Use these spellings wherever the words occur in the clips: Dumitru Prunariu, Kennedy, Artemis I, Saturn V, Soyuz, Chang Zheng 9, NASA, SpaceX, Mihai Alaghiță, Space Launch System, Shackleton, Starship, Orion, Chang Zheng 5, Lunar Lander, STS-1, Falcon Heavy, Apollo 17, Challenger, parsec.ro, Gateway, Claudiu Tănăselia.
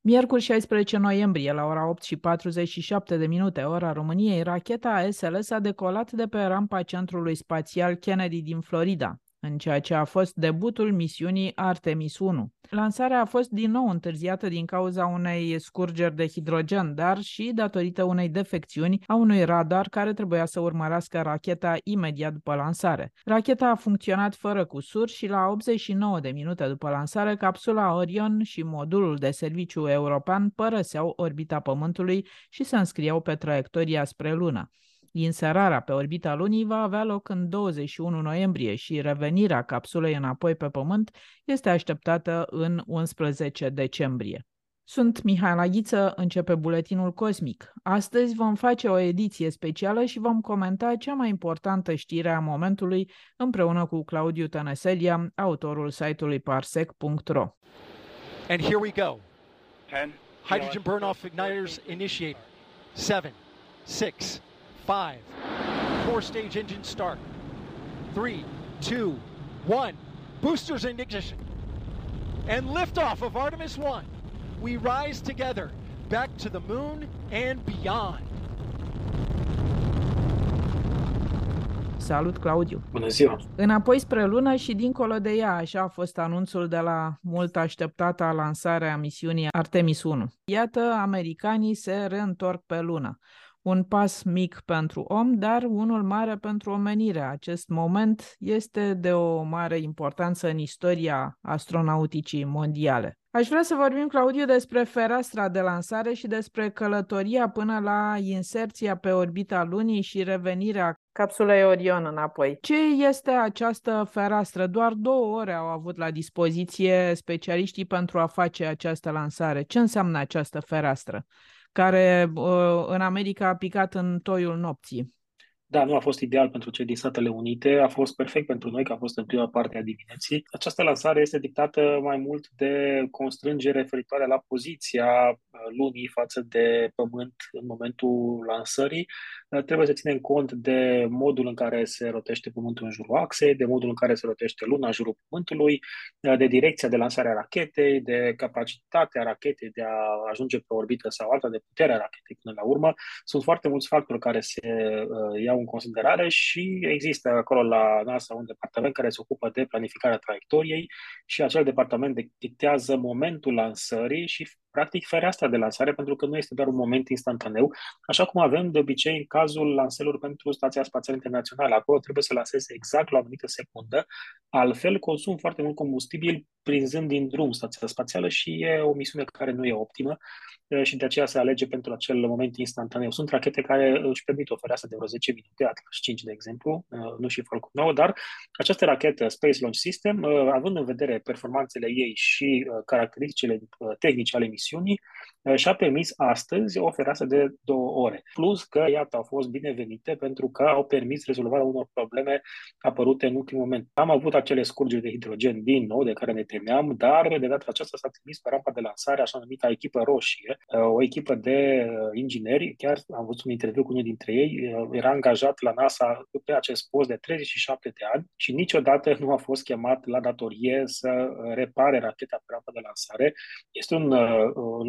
Miercuri 16 noiembrie, la ora 8:47, ora României, racheta SLS a decolat de pe rampa centrului spațial Kennedy din Florida, în ceea ce a fost debutul misiunii Artemis I. Lansarea a fost din nou întârziată din cauza unei scurgeri de hidrogen, dar și datorită unei defecțiuni a unui radar care trebuia să urmărească racheta imediat după lansare. Racheta a funcționat fără cusuri și la 89 de minute după lansare, capsula Orion și modulul de serviciu european părăseau orbita Pământului și se înscriau pe traiectoria spre Lună. Inserarea pe orbita Lunii va avea loc în 21 noiembrie și revenirea capsulei înapoi pe Pământ este așteptată în 11 decembrie. Sunt Mihai Alaghiță, începe buletinul cosmic. Astăzi vom face o ediție specială și vom comenta cea mai importantă știre a momentului împreună cu Claudiu Tănăselia, autorul site-ului parsec.ro. And here we go. 10 hydrogen burn-off igniters initiated. 7 6 5, four-stage engine start, 3, 2, 1, boosters in ignition, and liftoff of Artemis I. We rise together, back to the moon and beyond. Salut, Claudiu! Bună ziua! Înapoi spre Lună și dincolo de ea, așa a fost anunțul de la mult așteptata lansare a misiunii Artemis I. Iată, americanii se reîntorc pe Lună. Un pas mic pentru om, dar unul mare pentru omenire. Acest moment este de o mare importanță în istoria astronauticii mondiale. Aș vrea să vorbim, Claudiu, despre fereastra de lansare și despre călătoria până la inserția pe orbita Lunii și revenirea capsulei Orion înapoi. Ce este această fereastră? Doar 2 ore au avut la dispoziție specialiștii pentru a face această lansare. Ce înseamnă această fereastră, care în America a picat în toiul nopții? Da, nu a fost ideal pentru cei din Statele Unite, a fost perfect pentru noi, că a fost în prima parte a dimineții. Această lansare este dictată mai mult de constrângere referitoare la poziția Lunii față de Pământ în momentul lansării. Trebuie să ținem cont de modul în care se rotește Pământul în jurul axei, de modul în care se rotește Luna în jurul Pământului, de direcția de lansare a rachetei, de capacitatea rachetei de a ajunge pe orbită sau alta, de puterea rachetei până la urmă. Sunt foarte mulți factori care se iau în considerare și există acolo la NASA un departament care se ocupă de planificarea traiectoriei și acel departament dictează momentul lansării și practic fereastra de lansare, pentru că nu este doar un moment instantaneu, așa cum avem de obicei în cazul lanselor pentru Stația Spațială Internațională. Acolo trebuie să lanseze exact la o anumită secundă, altfel consum foarte mult combustibil prinzând din drum Stația Spațială și e o misiune care nu e optimă și de aceea se alege pentru acel moment instantaneu. Sunt rachete care își permit o fereastră de vreo 10 minute, Atlas 5, de exemplu, nu și Falcon 9, dar această rachetă Space Launch System, având în vedere performanțele ei și caracteristicile tehnice ale misiunii, și-a permis astăzi o fereastră de 2 ore. Plus că, iată, au fost binevenite pentru că au permis rezolvarea unor probleme apărute în ultimul moment. Am avut acele scurgeri de hidrogen din nou, de care ne temeam, dar de data aceasta s-a trimis pe rampa de lansare așa numită echipă roșie, o echipă de ingineri. Chiar am văzut un interviu cu unul dintre ei, era angajat la NASA pe acest post de 37 de ani și niciodată nu a fost chemat la datorie să repare racheta pe rampa de lansare. Este un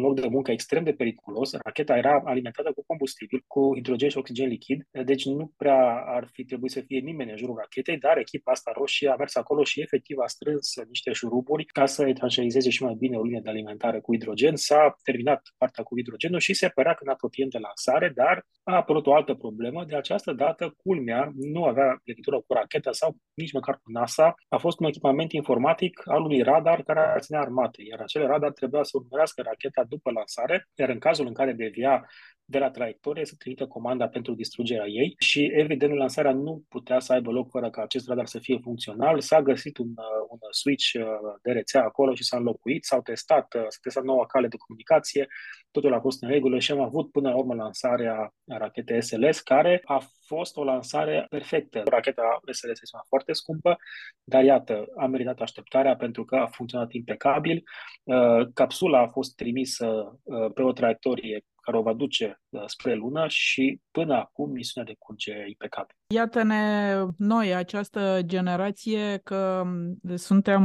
loc de muncă extrem de periculos. Racheta era alimentată cu combustibil, cu hidrogen și oxigen lichid, deci nu prea ar fi trebuit să fie nimeni în jurul rachetei, dar echipa asta roșie a mers acolo și efectiv a strâns niște șuruburi ca să etanșerizeze și mai bine o linie de alimentare cu hidrogen. S-a terminat partea cu hidrogenul și se părea că ne apropiem de lansare, dar a apărut o altă problemă. De această dată, culmea, nu avea legătură cu racheta sau nici măcar cu NASA. A fost un echipament informatic al unui radar care ținea armate, iar acel radar trebuia să urmărească racheta după lansare, iar în cazul în care devia de la traiectorie să trimită comanda pentru distrugerea ei și, evident, lansarea nu putea să aibă loc fără ca acest radar să fie funcțional. S-a găsit un switch de rețea acolo și s-a înlocuit, s-a testat noua cale de comunicație, totul a fost în regulă și am avut până la urmă lansarea rachetei SLS, care a fost o lansare perfectă. Racheta SLS este una foarte scumpă, dar iată, a meritat așteptarea pentru că a funcționat impecabil. Capsula a fost trimisă pe o traiectorie care o va duce spre Lună și până acum misiunea decurge impecabil. Iată-ne noi, această generație, că suntem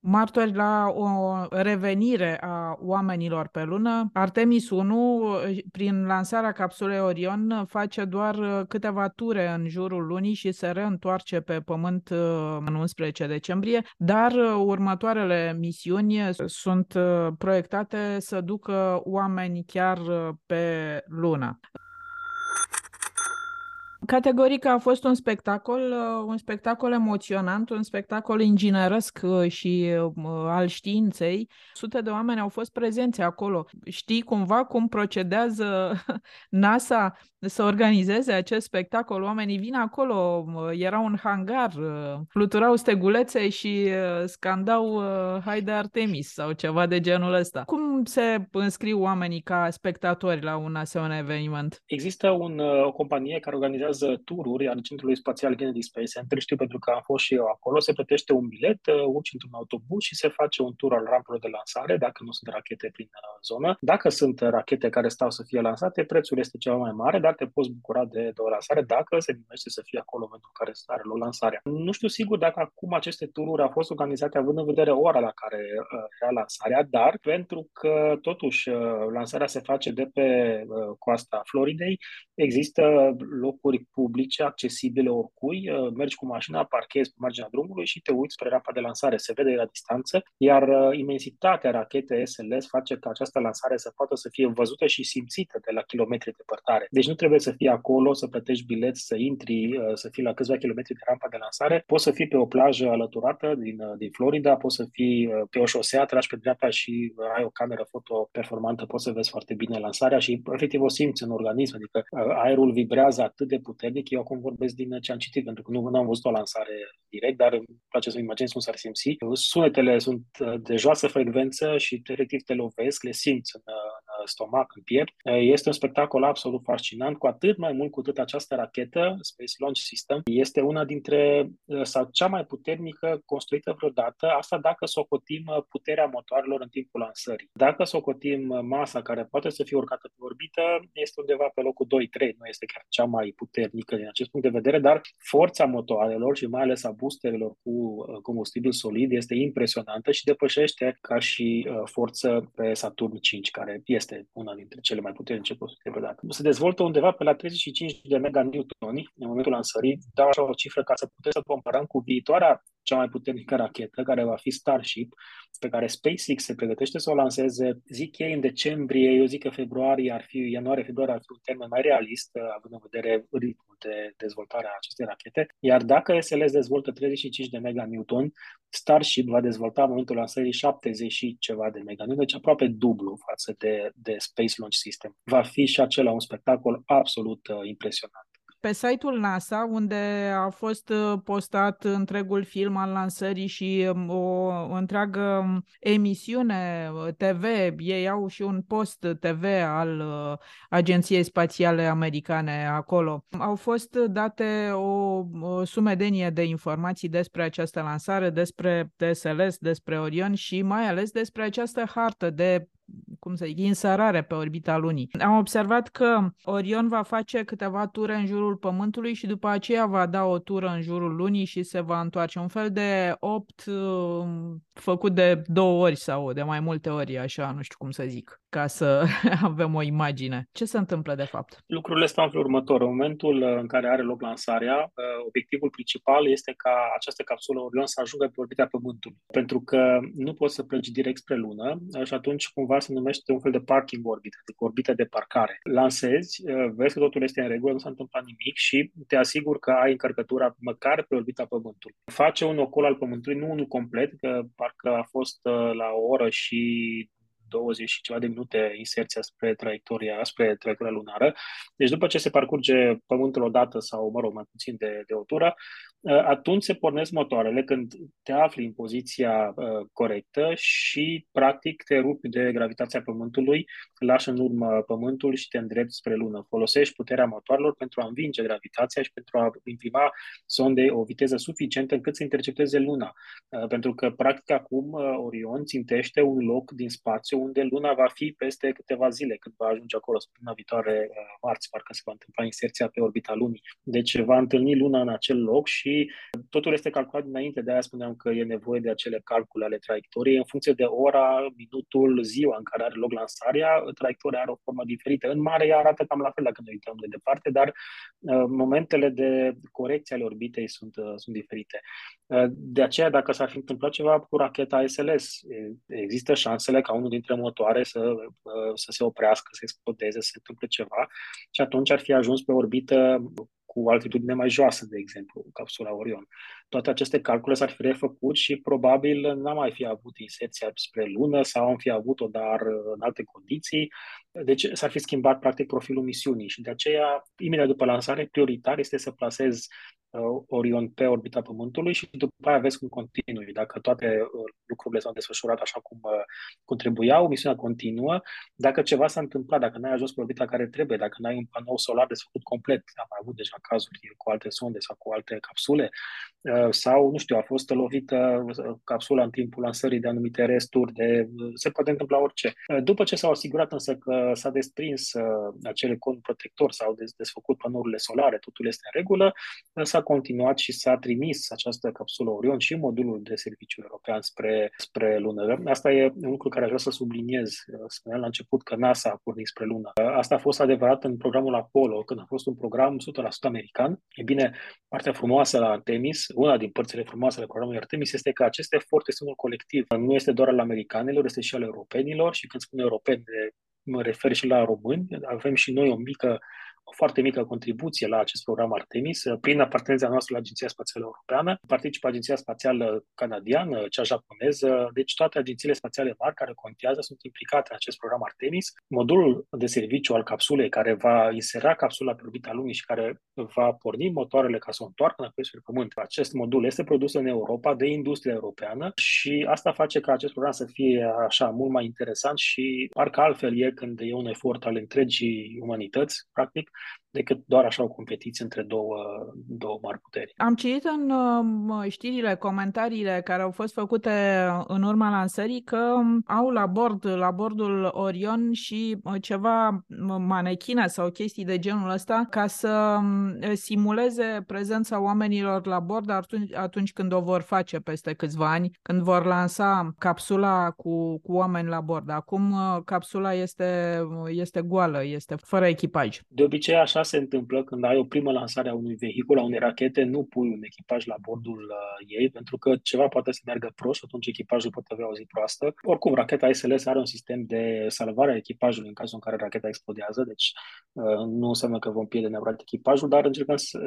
martori la o revenire a oamenilor pe Lună. Artemis 1, prin lansarea capsulei Orion, face doar câteva ture în jurul Lunii și se reîntoarce pe Pământ în 11 decembrie, dar următoarele misiuni sunt proiectate să ducă oameni chiar pe Lună. Categoric a fost un spectacol emoționant, un spectacol ingineresc și al științei. Sute de oameni au fost prezenți acolo. Știi cumva cum procedează NASA să organizeze acest spectacol? Oamenii vin acolo, era un hangar, fluturau stegulețe și scandau "Haide Artemis" sau ceva de genul ăsta. Cum se înscriu oamenii ca spectatori la un asemenea eveniment? Există o companie care organizează tururi al Centrului Spațial Kennedy Space Center, știu pentru că am fost și eu acolo, se plătește un bilet, urci într-un autobuz și se face un tur al rampelor de lansare, dacă nu sunt rachete prin zonă. Dacă sunt rachete care stau să fie lansate, prețul este ceva mai mare, dar te poți bucura de o lansare dacă se primește să fie acolo în momentul în care are loc lansarea. Nu știu sigur dacă acum aceste tururi au fost organizate având în vedere ora la care era lansarea, dar pentru că totuși lansarea se face de pe coasta Floridei, există locuri publice, accesibile oricui, mergi cu mașina, parchezi pe marginea drumului și te uiți spre rampa de lansare, se vede la distanță, iar imensitatea rachetei SLS face ca această lansare să poată să fie văzută și simțită de la kilometri de depărtare. Deci nu trebuie să fii acolo, să plătești bilet, să intri, să fii la câțiva kilometri de rampa de lansare, poți să fii pe o plajă alăturată din Florida, poți să fii pe o șosea, tragi pe dreapta și ai o cameră foto performantă, poți să vezi foarte bine lansarea și efectiv o simți în organism, adică aerul vibrează atât de puternic. Eu acum vorbesc din ce am citit, pentru că nu am văzut o lansare direct, dar îmi place să-mi imaginez cum s-ar simți. Sunetele sunt de joasă frecvență și efectiv te lovesc, le simți în stomac, în piept. Este un spectacol absolut fascinant, cu atât mai mult cu atât această rachetă, Space Launch System, este una dintre, sau cea mai puternică construită vreodată, asta dacă socotim puterea motoarelor în timpul lansării. Dacă socotim masa care poate să fie urcată pe orbită, este undeva pe locul 2-3, nu este chiar cea mai puternică din acest punct de vedere, dar forța motoarelor și mai ales a boosterelor cu combustibil solid este impresionantă și depășește ca și forță pe Saturn V, care este una dintre cele mai puternice construite vreodată. Se dezvoltă undeva pe la 35 de meganewtoni în momentul lansării, dar așa o cifră ca să putem să comparăm cu viitoarea cea mai puternică rachetă, care va fi Starship, pe care SpaceX se pregătește să o lanseze, zic ei, în decembrie, eu zic că ianuarie-februarie ar fi un termen mai realist, având în vedere ritmul de dezvoltare a acestei rachete. Iar dacă SLS dezvoltă 35 de meganewton, Starship va dezvolta în momentul lansării 70 și ceva de meganewton, deci aproape dublu față de Space Launch System. Va fi și acela un spectacol absolut impresionant. Pe site-ul NASA, unde a fost postat întregul film al lansării și o întreagă emisiune TV, ei au și un post TV al Agenției Spațiale Americane acolo. Au fost date o sumedenie de informații despre această lansare, despre SLS, despre Orion și mai ales despre această hartă de insărare pe orbita Lunii. Am observat că Orion va face câteva ture în jurul Pământului și după aceea va da o tură în jurul Lunii și se va întoarce. Un fel de 8 făcut de 2 ori sau de mai multe ori, așa, nu știu cum să zic, ca să avem o imagine. Ce se întâmplă de fapt? Lucrurile stau în felul următor. În momentul în care are loc lansarea, obiectivul principal este ca această capsulă Orion să ajungă pe orbita Pământului, pentru că nu poți să pleci direct spre Lună și atunci cumva se numește un fel de parking orbit, adică orbită de parcare. Lansezi, vezi că totul este în regulă, nu s-a întâmplat nimic și te asigur că ai încărcătura măcar pe orbita Pământului. Face un ocol al Pământului, nu unul complet, că parcă a fost la o oră și 20 și ceva de minute inserția spre traiectoria lunară. Deci după ce se parcurge Pământul o dată sau, mă rog, mai puțin de o tură, atunci se pornesc motoarele când te afli în poziția corectă și practic te rupi de gravitația Pământului, lași în urmă Pământul și te îndrepti spre Lună. Folosești puterea motoarelor pentru a învinge gravitația și pentru a imprima sondei o viteză suficientă încât să intercepteze Luna. Pentru că practic acum Orion țintește un loc din spațiu unde Luna va fi peste câteva zile când va ajunge acolo, săptămâna viitoare, marți, parcă se va întâmpla inserția pe orbita Lunii. Deci va întâlni Luna în acel loc și totul este calculat înainte, de aia spuneam că e nevoie de acele calcule ale traiectoriei. În funcție de ora, minutul, ziua în care are loc lansarea, traiectoria are o formă diferită. În mare ea arată cam la fel dacă ne uităm de departe, dar momentele de corecție ale orbitei sunt diferite. De aceea, dacă s-ar fi întâmplat ceva cu racheta SLS, există șansele ca unul dintre motoare să se oprească, să explodeze, să se întâmple ceva și atunci ar fi ajuns pe orbită cu altitudine mai joasă, de exemplu, capsula Orion. Toate aceste calcule s-ar fi refăcut și probabil n-am mai fi avut inserția spre Lună sau am fi avut-o, dar în alte condiții. Deci s-ar fi schimbat, practic, profilul misiunii și de aceea, imediat după lansare, prioritar este să plasezi Orion pe orbita Pământului și după aia vezi cum continui. Dacă toate lucrurile s-au desfășurat așa cum trebuiau, misiunea continuă. Dacă ceva s-a întâmplat, dacă n-ai ajuns pe orbita care trebuie, dacă n-ai un panou solar desfăcut complet, am mai avut deja cazuri cu alte sonde sau cu alte capsule, sau, nu știu, a fost lovită capsula în timpul lansării de anumite resturi, se poate întâmpla orice. După ce s-au asigurat însă că s-a desprins acele coni protectori, s-au desfăcut panourile solare, totul este în regulă, s-a continuat și s-a trimis această capsulă Orion și modulul de serviciu european spre Lună. Asta e un lucru care aș vrea să subliniez. Spuneam la început că NASA a pornit spre Lună. Asta a fost adevărat în programul Apollo, când a fost un program 100% american. E bine, partea frumoasă la Artemis, una din părțile frumoase ale programului Artemis este că acest efort este unul colectiv. Nu este doar al americanilor, este și al europenilor și când spun europeni, mă refer și la români. Avem și noi o foarte mică contribuție la acest program Artemis. Prin apartenența noastră la Agenția Spațială Europeană, participă Agenția Spațială Canadiană, cea japoneză, deci toate agențiile spațiale mari care contează sunt implicate în acest program Artemis. Modulul de serviciu al capsulei care va insera capsula pe orbita Lunii și care va porni motoarele ca să o întoarcă înapoi spre Pământ. Acest modul este produs în Europa de industria europeană și asta face ca acest program să fie așa mult mai interesant și parcă altfel e când e un efort al întregii umanități, practic, decât doar așa o competiție între două mari puteri. Am citit în știrile, comentariile care au fost făcute în urma lansării că au la bordul Orion și ceva manechine sau chestii de genul ăsta ca să simuleze prezența oamenilor la bord atunci când o vor face peste câțiva ani, când vor lansa capsula cu oameni la bord. Acum capsula este goală, este fără echipaj. De obicei așa se întâmplă când ai o primă lansare a unui vehicul, a unei rachete, nu pui un echipaj la bordul ei, pentru că ceva poate să meargă prost, atunci echipajul poate avea o zi proastă. Oricum, racheta SLS are un sistem de salvare a echipajului în cazul în care racheta explodează, deci nu înseamnă că vom pierde neapărat echipajul, dar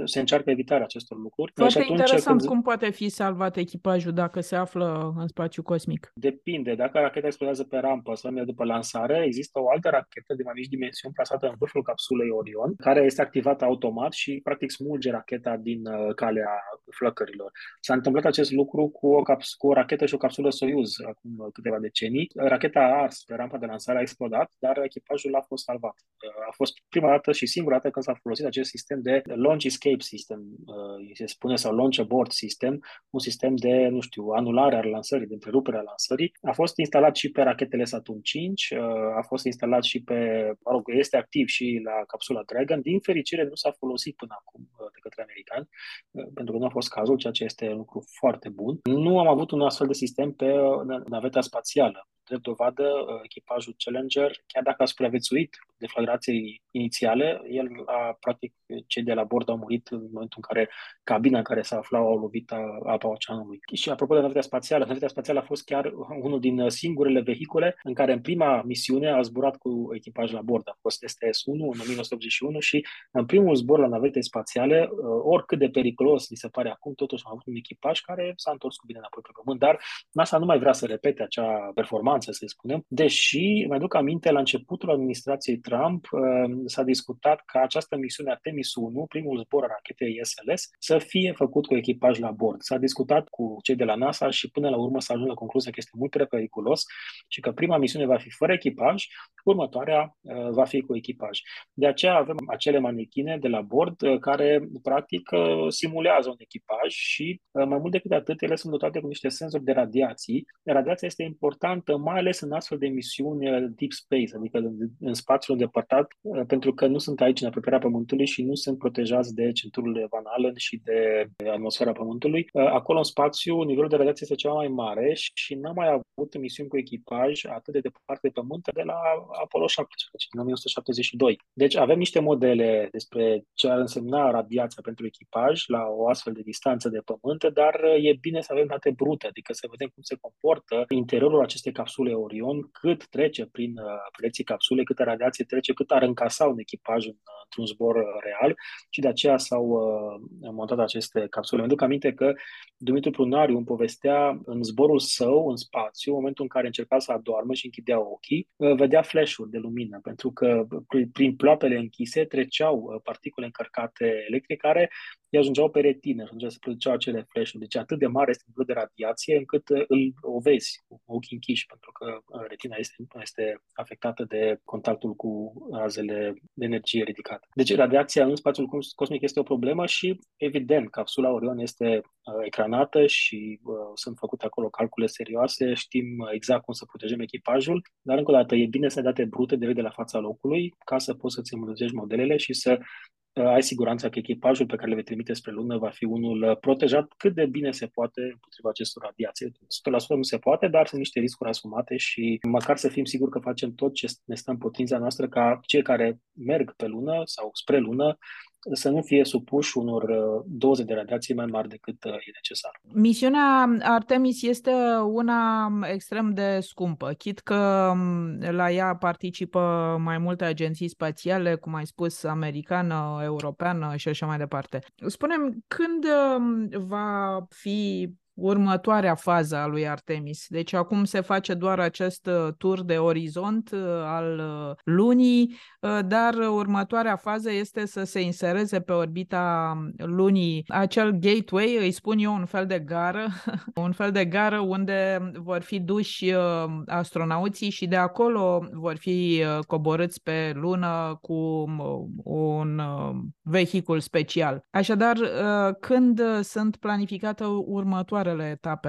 se încearcă evitarea acestor lucruri. Foarte și atunci, interesant cum poate fi salvat echipajul dacă se află în spațiu cosmic. Depinde. Dacă racheta explodează pe rampă sau după lansare, există o altă rachetă de mai mici dimensiuni plasată în vârful capsulei Orion, care este activată automat și practic smulge racheta din calea flăcărilor. S-a întâmplat acest lucru cu o rachetă și o capsulă Soyuz acum câteva decenii. Racheta a ars pe rampa de lansare, a explodat, dar echipajul a fost salvat. A fost prima dată și singura dată când s-a folosit acest sistem de launch escape system, se spune, sau launch abort system, un sistem de, nu știu, anulare a lansării, de întrerupere a lansării. A fost instalat și pe rachetele Saturn V, a fost instalat și este activ și la capsula Dragon. Din fericire nu s-a folosit până acum de către americani, pentru că nu a fost cazul, ceea ce este un lucru foarte bun. Nu am avut un astfel de sistem pe naveta spațială. Drept dovadă, echipajul Challenger, chiar dacă a supraviețuit deflagrației inițiale. El a, practic, cei de la bord au murit în momentul în care cabina în care se aflau au lovit apa oceanului. Și apropo de naveta spațială, naveta spațială a fost chiar unul din singurele vehicule în care în prima misiune a zburat cu echipaj la bord. A fost STS-1 în 1981 și în primul zbor la navete spațiale, oricât de periculos mi se pare acum, totuși am avut un echipaj care s-a întors cu bine înapoi pe pământ, dar NASA nu mai vrea să repete acea performanță, să spunem, deși, mai duc aminte, la începutul administrației Trump s-a discutat ca această misiune Artemis 1, primul zbor al rachetei SLS, să fie făcut cu echipaj la bord. S-a discutat cu cei de la NASA și până la urmă s-a ajuns la concluzia că este mult prea periculos și că prima misiune va fi fără echipaj, următoarea va fi cu echipaj. De aceea avem acele manechine de la bord care, practic, simulează un echipaj și, mai mult decât atât, ele sunt dotate cu niște senzori de radiații. Radiația este importantă, mai ales în astfel de misiuni deep space, adică în spațiul îndepărtat, pentru că nu sunt aici în apropierea Pământului și nu sunt protejați de centurile Van Allen și de atmosfera Pământului. Acolo, în spațiu, nivelul de radiație este cel mai mare și n-am mai avut misiuni cu echipaj atât de departe de Pământ de la Apollo 17, în 1972. Deci avem niște modele despre ce ar însemna radiația pentru echipaj la o astfel de distanță de Pământ, dar e bine să avem date brute, adică să vedem cum se comportă interiorul acestei capsule Orion, cât trece prin preții capsule, câtă radiație trece, cât ar încasa un echipaj într-un zbor real și de aceea s-au montat aceste capsule. Mă duc aminte că Dumitru Prunariu îmi povestea în zborul său, în spațiu, în momentul în care încerca să adormă și închidea ochii, vedea flash-uri de lumină, pentru că prin ploapele închise treceau particule încărcate electric care îi ajungeau pe retină și se produceau acele flash-uri. Deci atât de mare este nivelul de radiație încât îl vezi cu ochii închiși, pentru că retina este afectată de contactul cu razele de energie ridicată. Deci radiația în spațiul cosmic este o problemă și, evident, capsula Orion este ecranată și sunt făcute acolo calcule serioase, știm exact cum să protejăm echipajul, dar încă o dată e bine să ai date brute de la fața locului ca să poți să-ți îmbunătățești modelele și să ai siguranța că echipajul pe care le vei trimite spre lună va fi unul protejat cât de bine se poate împotriva acestor radiații. 100% nu se poate, dar sunt niște riscuri asumate și măcar să fim siguri că facem tot ce ne stă în putința noastră ca cei care merg pe lună sau spre lună să nu fie supuși unor doze de radiație mai mari decât e necesar. Misiunea Artemis este una extrem de scumpă. Chit că la ea participă mai multe agenții spațiale, cum ai spus, americană, europeană și așa mai departe. Spune-mi, când va fi următoarea fază a lui Artemis? Deci acum se face doar acest tur de orizont al lunii, dar următoarea fază este să se insereze pe orbita lunii. Acel gateway, îi spun eu, un fel de gară, un fel de gară unde vor fi duși astronauții și de acolo vor fi coborâți pe lună cu un vehicul special. Așadar, când sunt planificate următoarea etape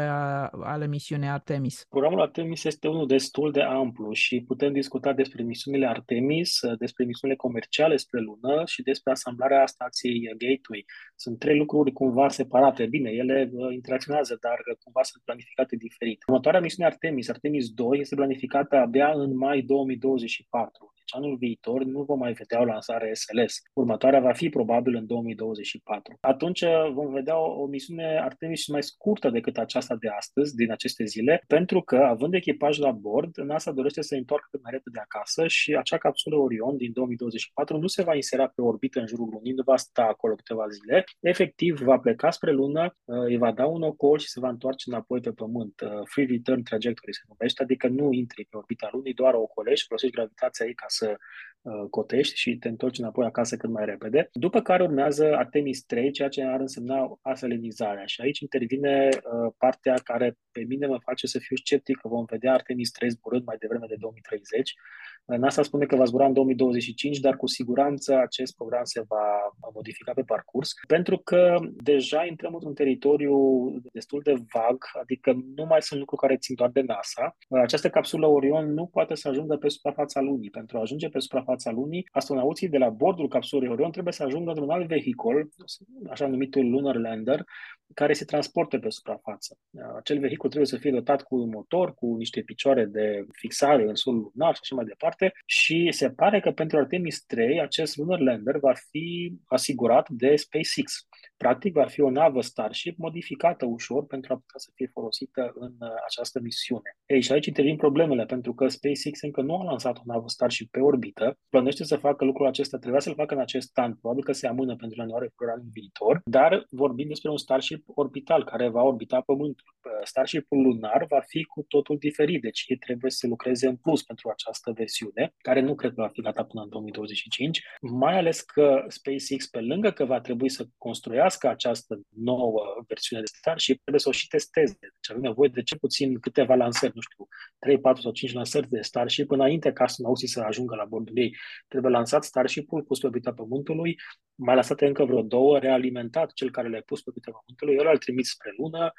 ale misiunii Artemis? Programul Artemis este unul destul de amplu și putem discuta despre misiunile Artemis, despre misiunile comerciale spre lună și despre asamblarea stației Gateway. Sunt trei lucruri cumva separate. Bine, ele interacționează, dar cumva sunt planificate diferit. Următoarea misiune Artemis, Artemis 2, este planificată abia în mai 2024. Deci anul viitor nu vom mai vedea o lansare SLS. Următoarea va fi probabil în 2024. Atunci vom vedea o misiune Artemis mai scurtă decât aceasta de astăzi, din aceste zile, pentru că, având echipaj la bord, NASA dorește să întoarcă cât mai repede acasă și acea capsulă Orion din 2024 nu se va insera pe orbită în jurul lunii, nu va sta acolo câteva zile. Efectiv, va pleca spre lună, îi va da un ocol și se va întoarce înapoi pe Pământ. Free return trajectory se numește, adică nu intri pe orbita lunii, doar o ocolești, folosești gravitația ei ca să cotești și te întorci înapoi acasă cât mai repede. După care urmează Artemis 3, ceea ce ar însemna aselenizarea. Și aici intervine partea care pe mine mă face să fiu sceptic că vom vedea Artemis 3 zburând mai devreme de 2030. NASA spune că va zbura în 2025, dar cu siguranță acest program se va modifica pe parcurs, pentru că deja intrăm într-un teritoriu destul de vag, adică nu mai sunt lucruri care țin doar de NASA. Această capsulă Orion nu poate să ajungă pe suprafața lunii. Pentru a ajunge pe suprafața suprafața Lunii, astronauții de la bordul capsulei Orion trebuie să ajungă într-un alt vehicul, așa numitul Lunar Lander, care se transportă pe suprafață. Acel vehicul trebuie să fie dotat cu un motor, cu niște picioare de fixare în solul lunar și așa mai departe și se pare că pentru Artemis 3 acest Lunar Lander va fi asigurat de SpaceX. Practic va fi o navă Starship modificată ușor pentru a putea să fie folosită în această misiune. Ei, și aici intervin problemele, pentru că SpaceX încă nu a lansat o navă Starship pe orbită. Plănește să facă lucrul acesta, trebuia să-l facă în acest an, probabil că se amână pentru ianuarie-februarie anul viitor, dar vorbim despre un Starship orbital care va orbita Pământul. Starship-ul lunar va fi cu totul diferit, deci ei trebuie să lucreze în plus pentru această versiune, care nu cred că va fi gata până în 2025, mai ales că SpaceX, pe lângă că va trebui să construiască că această nouă versiune de Starship trebuie să o și testeze. Deci avem nevoie de cel puțin câteva lansări, nu știu, 3, 4 sau 5 lansări de Starship înainte ca astronauții să ajungă la bordul ei. Trebuie lansat Starship-ul pus pe orbita Pământului, mai lăsate încă vreo două, realimentat cel care le-a pus pe orbita Pământului, el îl trimite spre Lună.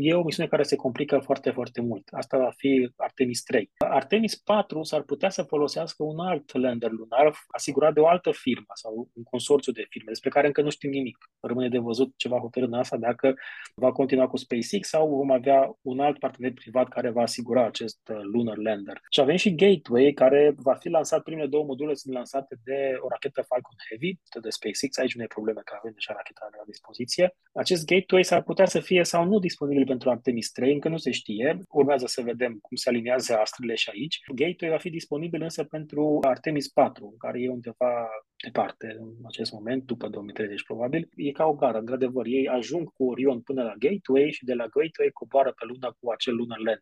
E o misiune care se complică foarte, foarte mult. Asta va fi Artemis 3. Artemis 4 s-ar putea să folosească un alt lander lunar asigurat de o altă firmă sau un consorțiu de firme despre care încă nu știm nimic. Rămâne de văzut ce va hotărî NASA dacă va continua cu SpaceX sau vom avea un alt partener privat care va asigura acest Lunar Lander. Și avem și Gateway, care va fi lansat, primele două module sunt lansate de o rachetă Falcon Heavy, de SpaceX, aici nu e probleme că avem deja racheta la dispoziție. Acest Gateway s-ar putea să fie sau nu disponibil pentru Artemis 3, încă nu se știe, urmează să vedem cum se aliniază astrele și aici. Gateway va fi disponibil însă pentru Artemis 4, care e undeva departe în acest moment, după 2030 probabil. E ca o gară, într-adevăr, ei ajung cu Orion până la Gateway și de la Gateway coboară pe Luna cu acel Lunar Lander.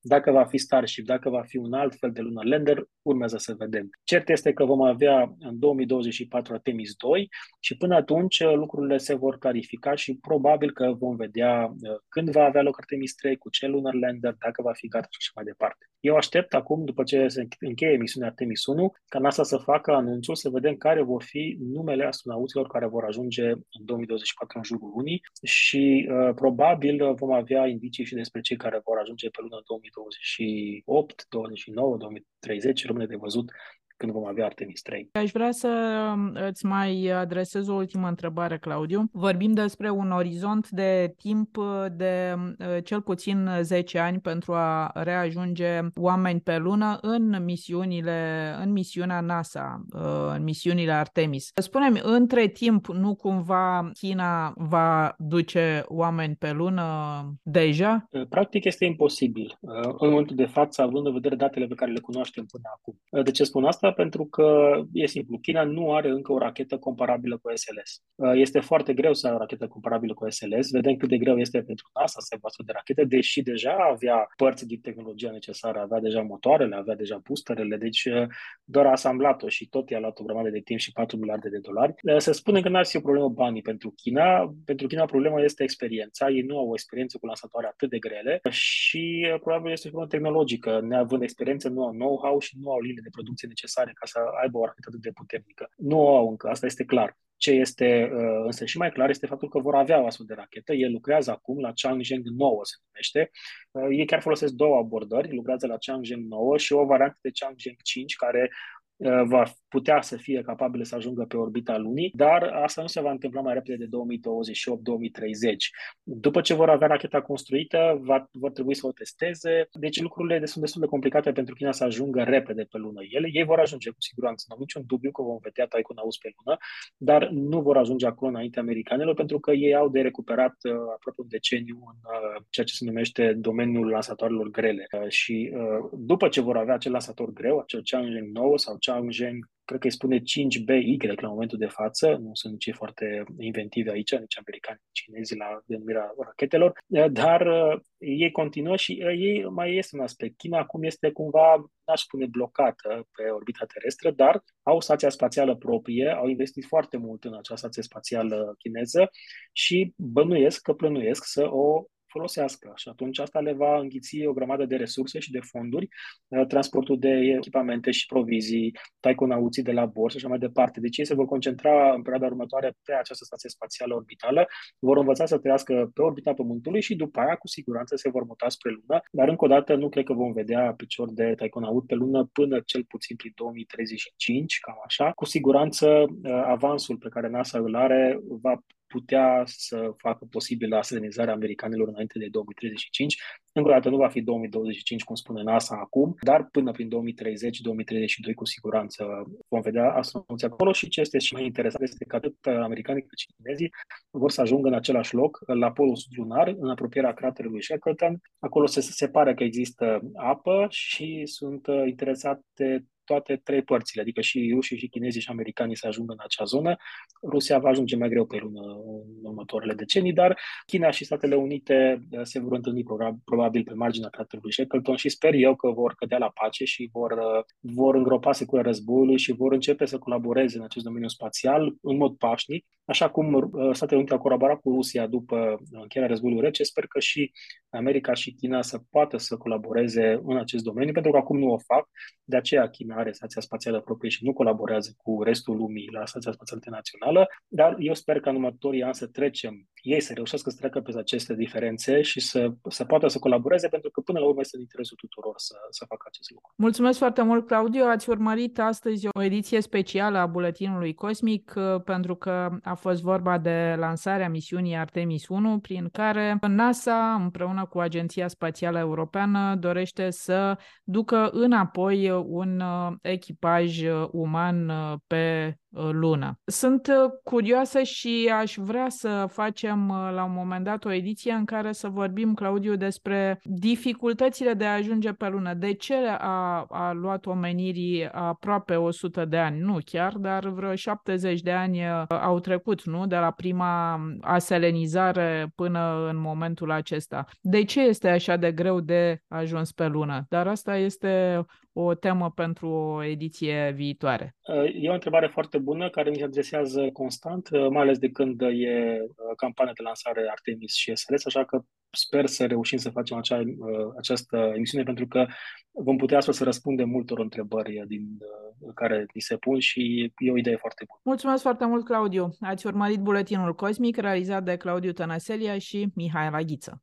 Dacă va fi Starship, dacă va fi un alt fel de Lunar Lander, urmează să vedem. Cert este că vom avea în 2024 Artemis 2 și până atunci lucrurile se vor clarifica și probabil că vom vedea când va avea loc Artemis 3, cu ce Lunar Lander, dacă va fi gata și mai departe. Eu aștept acum, după ce se încheie misiunea Artemis 1, ca NASA să facă anunțul, să vedem care vor fi numele astronauților care vor ajunge în 2024 în jurul Lunii și probabil vom avea indicii și despre cei care vor ajunge pe Lună în 2028, 2029, 2030, rămâne de văzut când vom avea Artemis 3. Aș vrea să îți mai adresez o ultimă întrebare, Claudiu. Vorbim despre un orizont de timp de cel puțin 10 ani pentru a reajunge oameni pe Lună în misiunea NASA, în misiunile Artemis. Spune-mi, între timp, nu cumva China va duce oameni pe Lună deja? Practic este imposibil în momentul de față, având în vedere datele pe care le cunoaștem până acum. De ce spun asta? Pentru că e simplu, China nu are încă o rachetă comparabilă cu SLS. Este foarte greu să ai o rachetă comparabilă cu SLS, vedem cât de greu este pentru NASA să aibă astfel de rachete, deși deja avea părți din tehnologia necesară, avea deja motoarele, avea deja boosterele, deci doar a asamblat-o și tot i-a luat o grămadă de timp și $4 miliarde. Să spunem că n-ar fi o problemă banii pentru China, problema este experiența, ei nu au o experiență cu lansatoare atât de grele și probabil este o problemă tehnologică, neavând experiență, nu au know-how și nu au linii de producție necesare ca să aibă o rachetă atât de puternică. Nu o au încă, asta este clar. Ce este însă și mai clar este faptul că vor avea o astfel de rachetă. Ei lucrează acum la Chang Zheng 9, se numește. Ei chiar folosesc două abordări, lucrează la Chang Zheng 9 și o variantă de Chang Zheng 5, care va putea să fie capabilă să ajungă pe orbita Lunii, dar asta nu se va întâmpla mai repede de 2028-2030. După ce vor avea racheta construită, vor trebui să o testeze, deci lucrurile sunt destul de complicate pentru China să ajungă repede pe Lună. Ei vor ajunge cu siguranță, nu am niciun dubiu că vom vedea taicunaus pe Lună, dar nu vor ajunge acolo înainte americanelor pentru că ei au de recuperat aproape un deceniu în ceea ce se numește domeniul lansatoarelor grele. Și după ce vor avea acel lansator greu, acel Chang Zheng 9 sau Chang Zheng, cred că îi spune 5BY la momentul de față, nu sunt nici foarte inventive aici, nici americani, nici chinezii la denumirea rachetelor, dar ei continuă și ei mai este un aspect. China acum este cumva, n-aș spune blocată pe orbita terestră, dar au stația spațială proprie, au investit foarte mult în această stație spațială chineză și plănuiesc să o folosească și atunci asta le va înghiți o grămadă de resurse și de fonduri, transportul de echipamente și provizii, taiconauții de la bord și așa mai departe. Deci ei se vor concentra în perioada următoare pe această stație spațială orbitală, vor învăța să trăiască pe orbita Pământului și după aia cu siguranță se vor muta spre Lună, dar încă o dată nu cred că vom vedea picior de taiconaut pe Lună până cel puțin prin 2035, cam așa. Cu siguranță avansul pe care NASA îl are va putea să facă posibilă aselenizarea americanilor înainte de 2035. Încă o dată nu va fi 2025, cum spune NASA acum, dar până prin 2030-2032 cu siguranță vom vedea astronauții acolo și ce este și mai interesant este că atât americanii cât și chinezii vor să ajungă în același loc, la polul lunar, în apropierea craterului Shackleton. Acolo se pare că există apă și sunt interesate toate trei părțile, adică și rușii, și chinezii, și americanii să ajungă în acea zonă. Rusia va ajunge mai greu pe Lună în următoarele decenii, dar China și Statele Unite se vor întâlni probabil pe marginea craterului Shackleton și sper eu că vor cădea la pace și vor îngropa securea războiului și vor începe să colaboreze în acest domeniu spațial în mod pașnic. Așa cum Statele Unite au colaborat cu Rusia după încheierea războiului rece, sper că și America și China să poată să colaboreze în acest domeniu, pentru că acum nu o fac, de aceea China are stația spațială proprie și nu colaborează cu restul lumii la stația spațială internațională, dar eu sper că în următorii ani să trecem, ei să reușească să treacă peste aceste diferențe și să poată să colaboreze, pentru că până la urmă este în interesul tuturor să facă acest lucru. Mulțumesc foarte mult, Claudiu! Ați urmărit astăzi o ediție specială a Buletinului Cosmic, pentru că a fost vorba de lansarea misiunii Artemis 1, prin care NASA, împreună cu Agenția Spațială Europeană, dorește să ducă înapoi un echipaj uman pe Lună. Sunt curioasă și aș vrea să facem la un moment dat o ediție în care să vorbim, Claudiu, despre dificultățile de a ajunge pe Lună. De ce a luat omenirii aproape 100 de ani? Nu chiar, dar vreo 70 de ani au trecut, nu? De la prima aselenizare până în momentul acesta. De ce este așa de greu de ajuns pe Lună? Dar asta este o temă pentru o ediție viitoare. E o întrebare foarte bună care mi se adresează constant, mai ales de când e campania de lansare Artemis și SLS, așa că sper să reușim să facem această emisiune, pentru că vom putea să răspundem multor întrebări care ni se pun și e o idee foarte bună. Mulțumesc foarte mult, Claudiu! Ați urmărit Buletinul Cosmic, realizat de Claudiu Tănăselia și Mihai Alaghiță.